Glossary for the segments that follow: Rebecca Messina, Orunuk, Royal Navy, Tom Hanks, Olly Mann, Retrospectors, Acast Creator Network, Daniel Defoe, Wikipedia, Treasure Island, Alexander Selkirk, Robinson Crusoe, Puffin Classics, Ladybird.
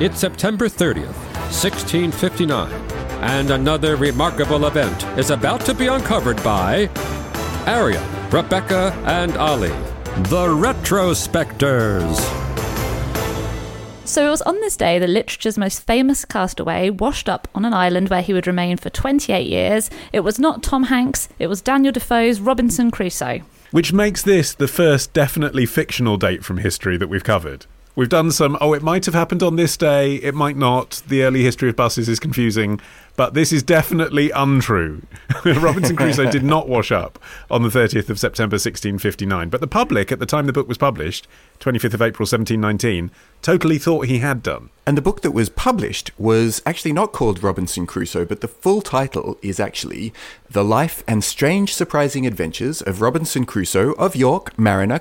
It's September 30th, 1659, and another remarkable event is about to be uncovered by Ariel, Rebecca, and Ali, the Retrospectors. So it was on this day that literature's most famous castaway washed up on an island where he would remain for 28 years. It was not Tom Hanks, it was Daniel Defoe's Robinson Crusoe. Which makes this the first definitely fictional date from history that we've covered. We've done some, it might have happened on this day, it might not, the early history of buses is confusing, but this is definitely untrue. Robinson Crusoe did not wash up on the 30th of September 1659, but the public, at the time the book was published, 25th of April 1719, totally thought he had done. And the book that was published was actually not called Robinson Crusoe, but the full title is actually The Life and Strange Surprising Adventures of Robinson Crusoe of York, Mariner,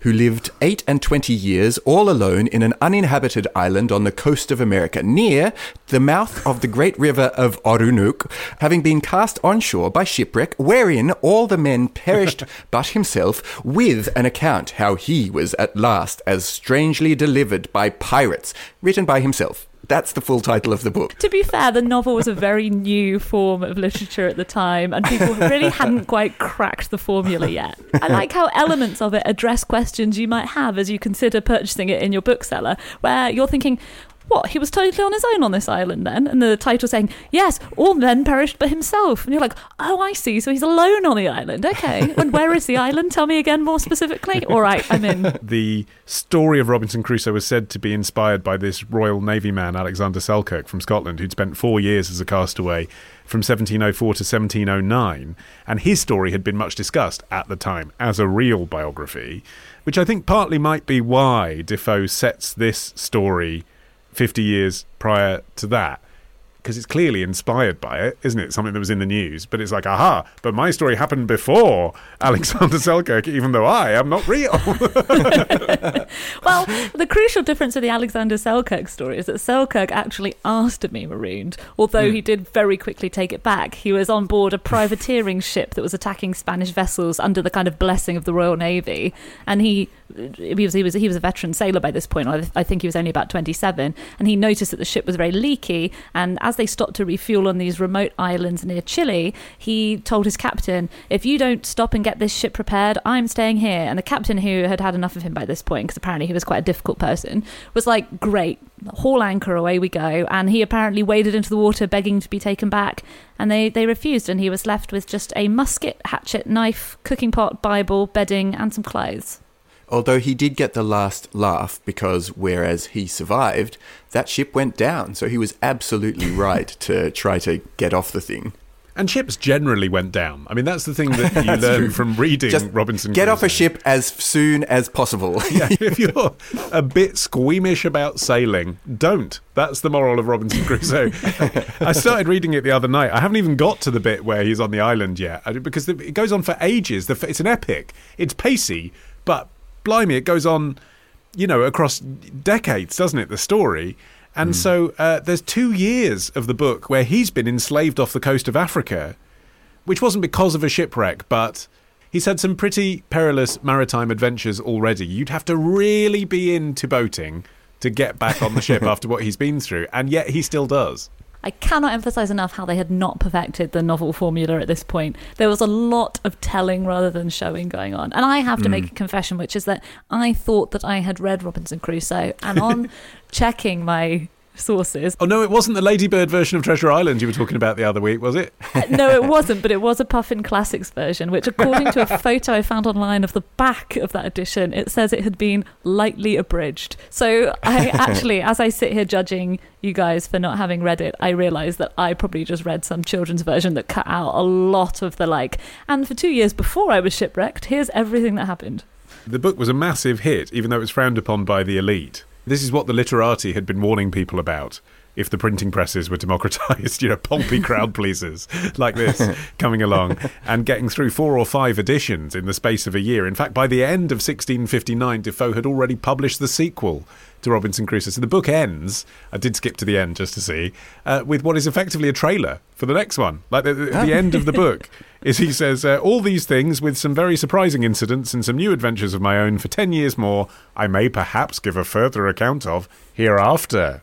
who lived 8 and 20 years all alone in an uninhabited island on the coast of America, near the mouth of the great river of Orunuk, having been cast on shore by shipwreck, wherein all the men perished but himself, with an account how he was at last as strangely delivered by pirates, written by himself. That's the full title of the book. To be fair, the novel was a very new form of literature at the time, and people really hadn't quite cracked the formula yet. I like how elements of it address questions you might have as you consider purchasing it in your bookseller, where you're thinking, what, he was totally on his own on this island then? And the title saying, yes, all men perished but himself. And you're like, oh, I see, so he's alone on the island. Okay, and where is the island? Tell me again more specifically. All right, I'm in. The story of Robinson Crusoe was said to be inspired by this Royal Navy man, Alexander Selkirk from Scotland, who'd spent 4 years as a castaway from 1704 to 1709. And his story had been much discussed at the time as a real biography, which I think partly might be why Defoe sets this story 50 years prior to that, because it's clearly inspired by it, isn't it? Something that was in the news, but it's like, aha, but my story happened before Alexander Selkirk, even though I am not real. Well, the crucial difference with the Alexander Selkirk story is that Selkirk actually asked to be marooned, although he did very quickly take it back. He was on board a privateering ship that was attacking Spanish vessels under the kind of blessing of the Royal Navy, and he was a veteran sailor by this point. I think he was only about 27, and he noticed that the ship was very leaky, and as they stopped to refuel on these remote islands near Chile, he told his captain, if you don't stop and get this ship repaired, I'm staying here. And the captain, who had had enough of him by this point, because apparently he was quite a difficult person, was like, great, haul anchor, away we go. And he apparently waded into the water begging to be taken back, and they refused, and he was left with just a musket, hatchet, knife, cooking pot, Bible, bedding, and some clothes. Although he did get the last laugh, because whereas he survived, that ship went down. So he was absolutely right to try to get off the thing. And ships generally went down. I mean, that's the thing that you learn from reading just Robinson Crusoe. Get off a ship as soon as possible. Yeah, if you're a bit squeamish about sailing, don't. That's the moral of Robinson Crusoe. I started reading it the other night. I haven't even got to the bit where he's on the island yet, because it goes on for ages. It's an epic. It's pacey, but blimey, it goes on, across decades, doesn't it, the story? And so there's 2 years of the book where he's been enslaved off the coast of Africa, which wasn't because of a shipwreck, but he's had some pretty perilous maritime adventures already. You'd have to really be into boating to get back on the ship after what he's been through, and yet he still does. I cannot emphasise enough how they had not perfected the novel formula at this point. There was a lot of telling rather than showing going on. And I have to make a confession, which is that I thought that I had read Robinson Crusoe. And on checking my sources... Oh, no, it wasn't the Ladybird version of Treasure Island you were talking about the other week, was it? No, it wasn't, but it was a Puffin Classics version, which, according to a photo I found online of the back of that edition, it says it had been lightly abridged. So I actually, as I sit here judging you guys for not having read it, I realised that I probably just read some children's version that cut out a lot of the and for 2 years before I was shipwrecked, here's everything that happened. The book was a massive hit, even though it was frowned upon by the elite. This is what the literati had been warning people about if the printing presses were democratised. You know, pulpy crowd pleasers like this coming along and getting through 4 or 5 editions in the space of a year. In fact, by the end of 1659, Defoe had already published the sequel to Robinson Crusoe. So the book ends, I did skip to the end just to see, with what is effectively a trailer for the next one. Like the end of the book is, he says, all these things with some very surprising incidents and some new adventures of my own for 10 years more, I may perhaps give a further account of hereafter.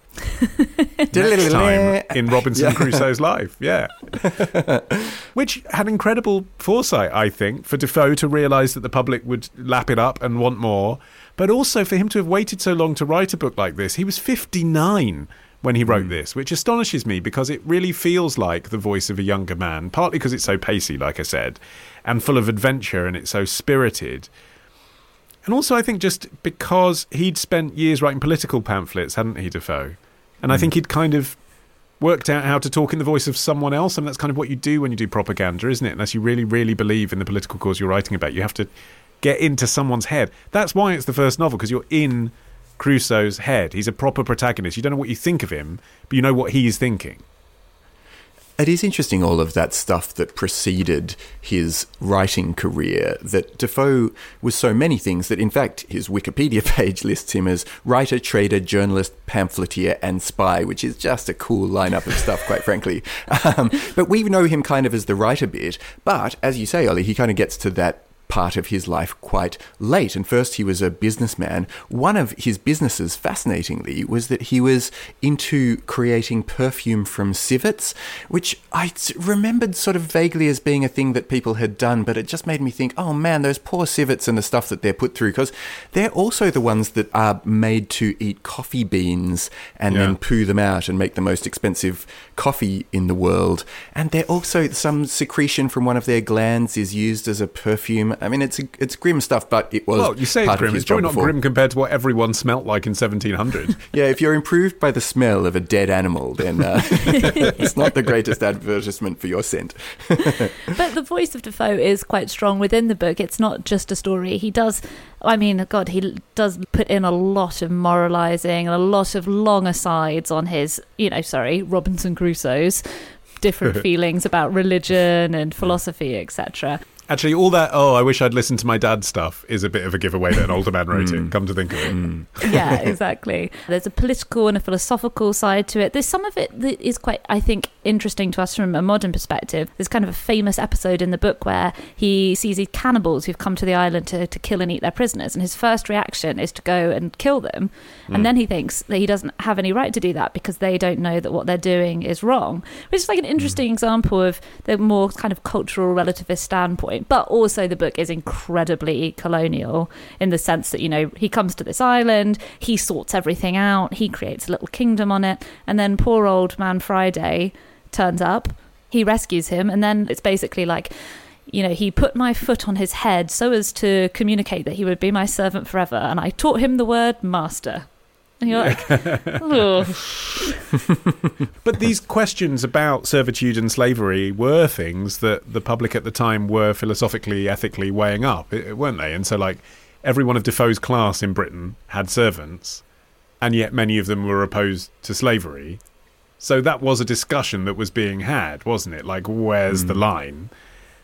Next time in Robinson Crusoe's life, which had incredible foresight, I think, for Defoe to realise that the public would lap it up and want more, but also for him to have waited so long to write a book like this. He was 59 when he wrote this, which astonishes me because it really feels like the voice of a younger man, partly because it's so pacey, like I said, and full of adventure, and it's so spirited. And also, I think just because he'd spent years writing political pamphlets, hadn't he, Defoe? And I think he'd kind of worked out how to talk in the voice of someone else. I mean, that's kind of what you do when you do propaganda, isn't it? Unless you really, really believe in the political cause you're writing about, you have to get into someone's head. That's why it's the first novel, because you're in Crusoe's head. He's a proper protagonist. You don't know what you think of him, but you know what he is thinking. It is interesting, all of that stuff that preceded his writing career, that Defoe was so many things that, in fact, his Wikipedia page lists him as writer, trader, journalist, pamphleteer and spy, which is just a cool lineup of stuff, quite frankly. But we know him kind of as the writer bit. But as you say, Ollie, he kind of gets to that part of his life quite late. And first he was a businessman. One of his businesses, fascinatingly, was that he was into creating perfume from civets, which I remembered sort of vaguely as being a thing that people had done, but it just made me think, oh man, those poor civets and the stuff that they're put through, because they're also the ones that are made to eat coffee beans and then poo them out and make the most expensive coffee in the world. And they're also, some secretion from one of their glands is used as a perfume. I mean, it's grim stuff, but it was. Well, you say it's grim. It's probably not grim compared to what everyone smelt like in 1700. Yeah, if you're improved by the smell of a dead animal, then it's not the greatest advertisement for your scent. But the voice of Defoe is quite strong within the book. It's not just a story. He does. I mean, God, he does put in a lot of moralising and a lot of long asides on his, Robinson Crusoe's different feelings about religion and philosophy, etc. Actually, all that, I wish I'd listened to my dad stuff, is a bit of a giveaway that an older man wrote it, come to think of it. Yeah, exactly. There's a political and a philosophical side to it. There's some of it that is quite, I think, interesting to us from a modern perspective. There's kind of a famous episode in the book where he sees these cannibals who've come to the island to kill and eat their prisoners, and his first reaction is to go and kill them. And then he thinks that he doesn't have any right to do that because they don't know that what they're doing is wrong. Which is like an interesting example of the more kind of cultural relativist standpoint. But also the book is incredibly colonial in the sense that, he comes to this island, he sorts everything out, he creates a little kingdom on it, and then poor old man Friday turns up, he rescues him, and then it's basically like, he put my foot on his head so as to communicate that he would be my servant forever, and I taught him the word master. And you're like, oh. But these questions about servitude and slavery were things that the public at the time were philosophically, ethically weighing up, weren't they? And so, like, every one of Defoe's class in Britain had servants, and yet many of them were opposed to slavery. So that was a discussion that was being had, wasn't it? Like, where's the line?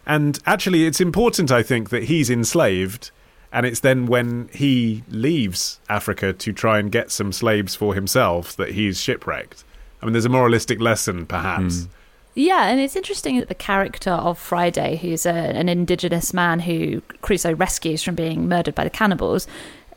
And actually, it's important, I think, that he's enslaved. And it's then when he leaves Africa to try and get some slaves for himself that he's shipwrecked. I mean, there's a moralistic lesson, perhaps. Yeah, and it's interesting that the character of Friday, who's an indigenous man who Crusoe rescues from being murdered by the cannibals,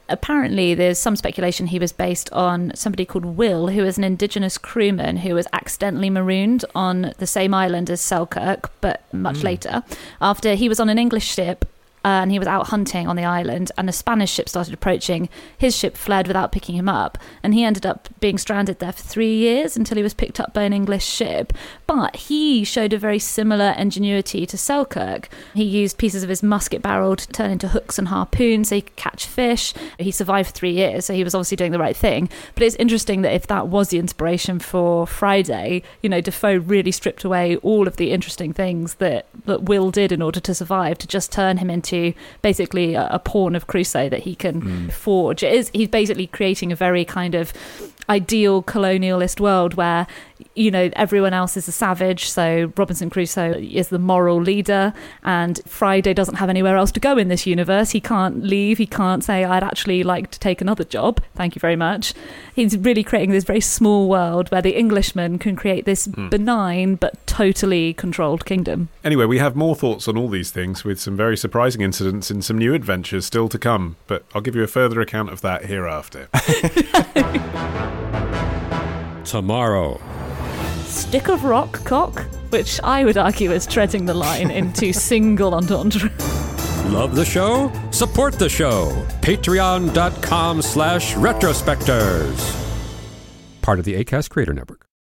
apparently there's some speculation he was based on somebody called Will, who is an indigenous crewman who was accidentally marooned on the same island as Selkirk, but much later, after he was on an English ship. And he was out hunting on the island, and a Spanish ship started approaching. His ship fled without picking him up, and he ended up being stranded there for 3 years until he was picked up by an English ship. But he showed a very similar ingenuity to Selkirk. He used pieces of his musket barrel to turn into hooks and harpoons so he could catch fish. He survived 3 years, so he was obviously doing the right thing. But it's interesting that if that was the inspiration for Friday, Defoe really stripped away all of the interesting things that Will did in order to survive, to just turn him into into basically a pawn of Crusoe that he can forge. He's basically creating a very kind of ideal colonialist world where, you know, everyone else is a savage, so Robinson Crusoe is the moral leader, and Friday doesn't have anywhere else to go in this universe. He can't leave. He can't say, I'd actually like to take another job, thank you very much. He's really creating this very small world where the Englishman can create this benign but totally controlled kingdom. Anyway, we have more thoughts on all these things with some very surprising incidents and some new adventures still to come, but I'll give you a further account of that hereafter. Tomorrow. Stick of rock cock, which I would argue is treading the line into single entendre. Love the show? Support the show. Patreon.com/Retrospectors. Part of the Acast Creator Network.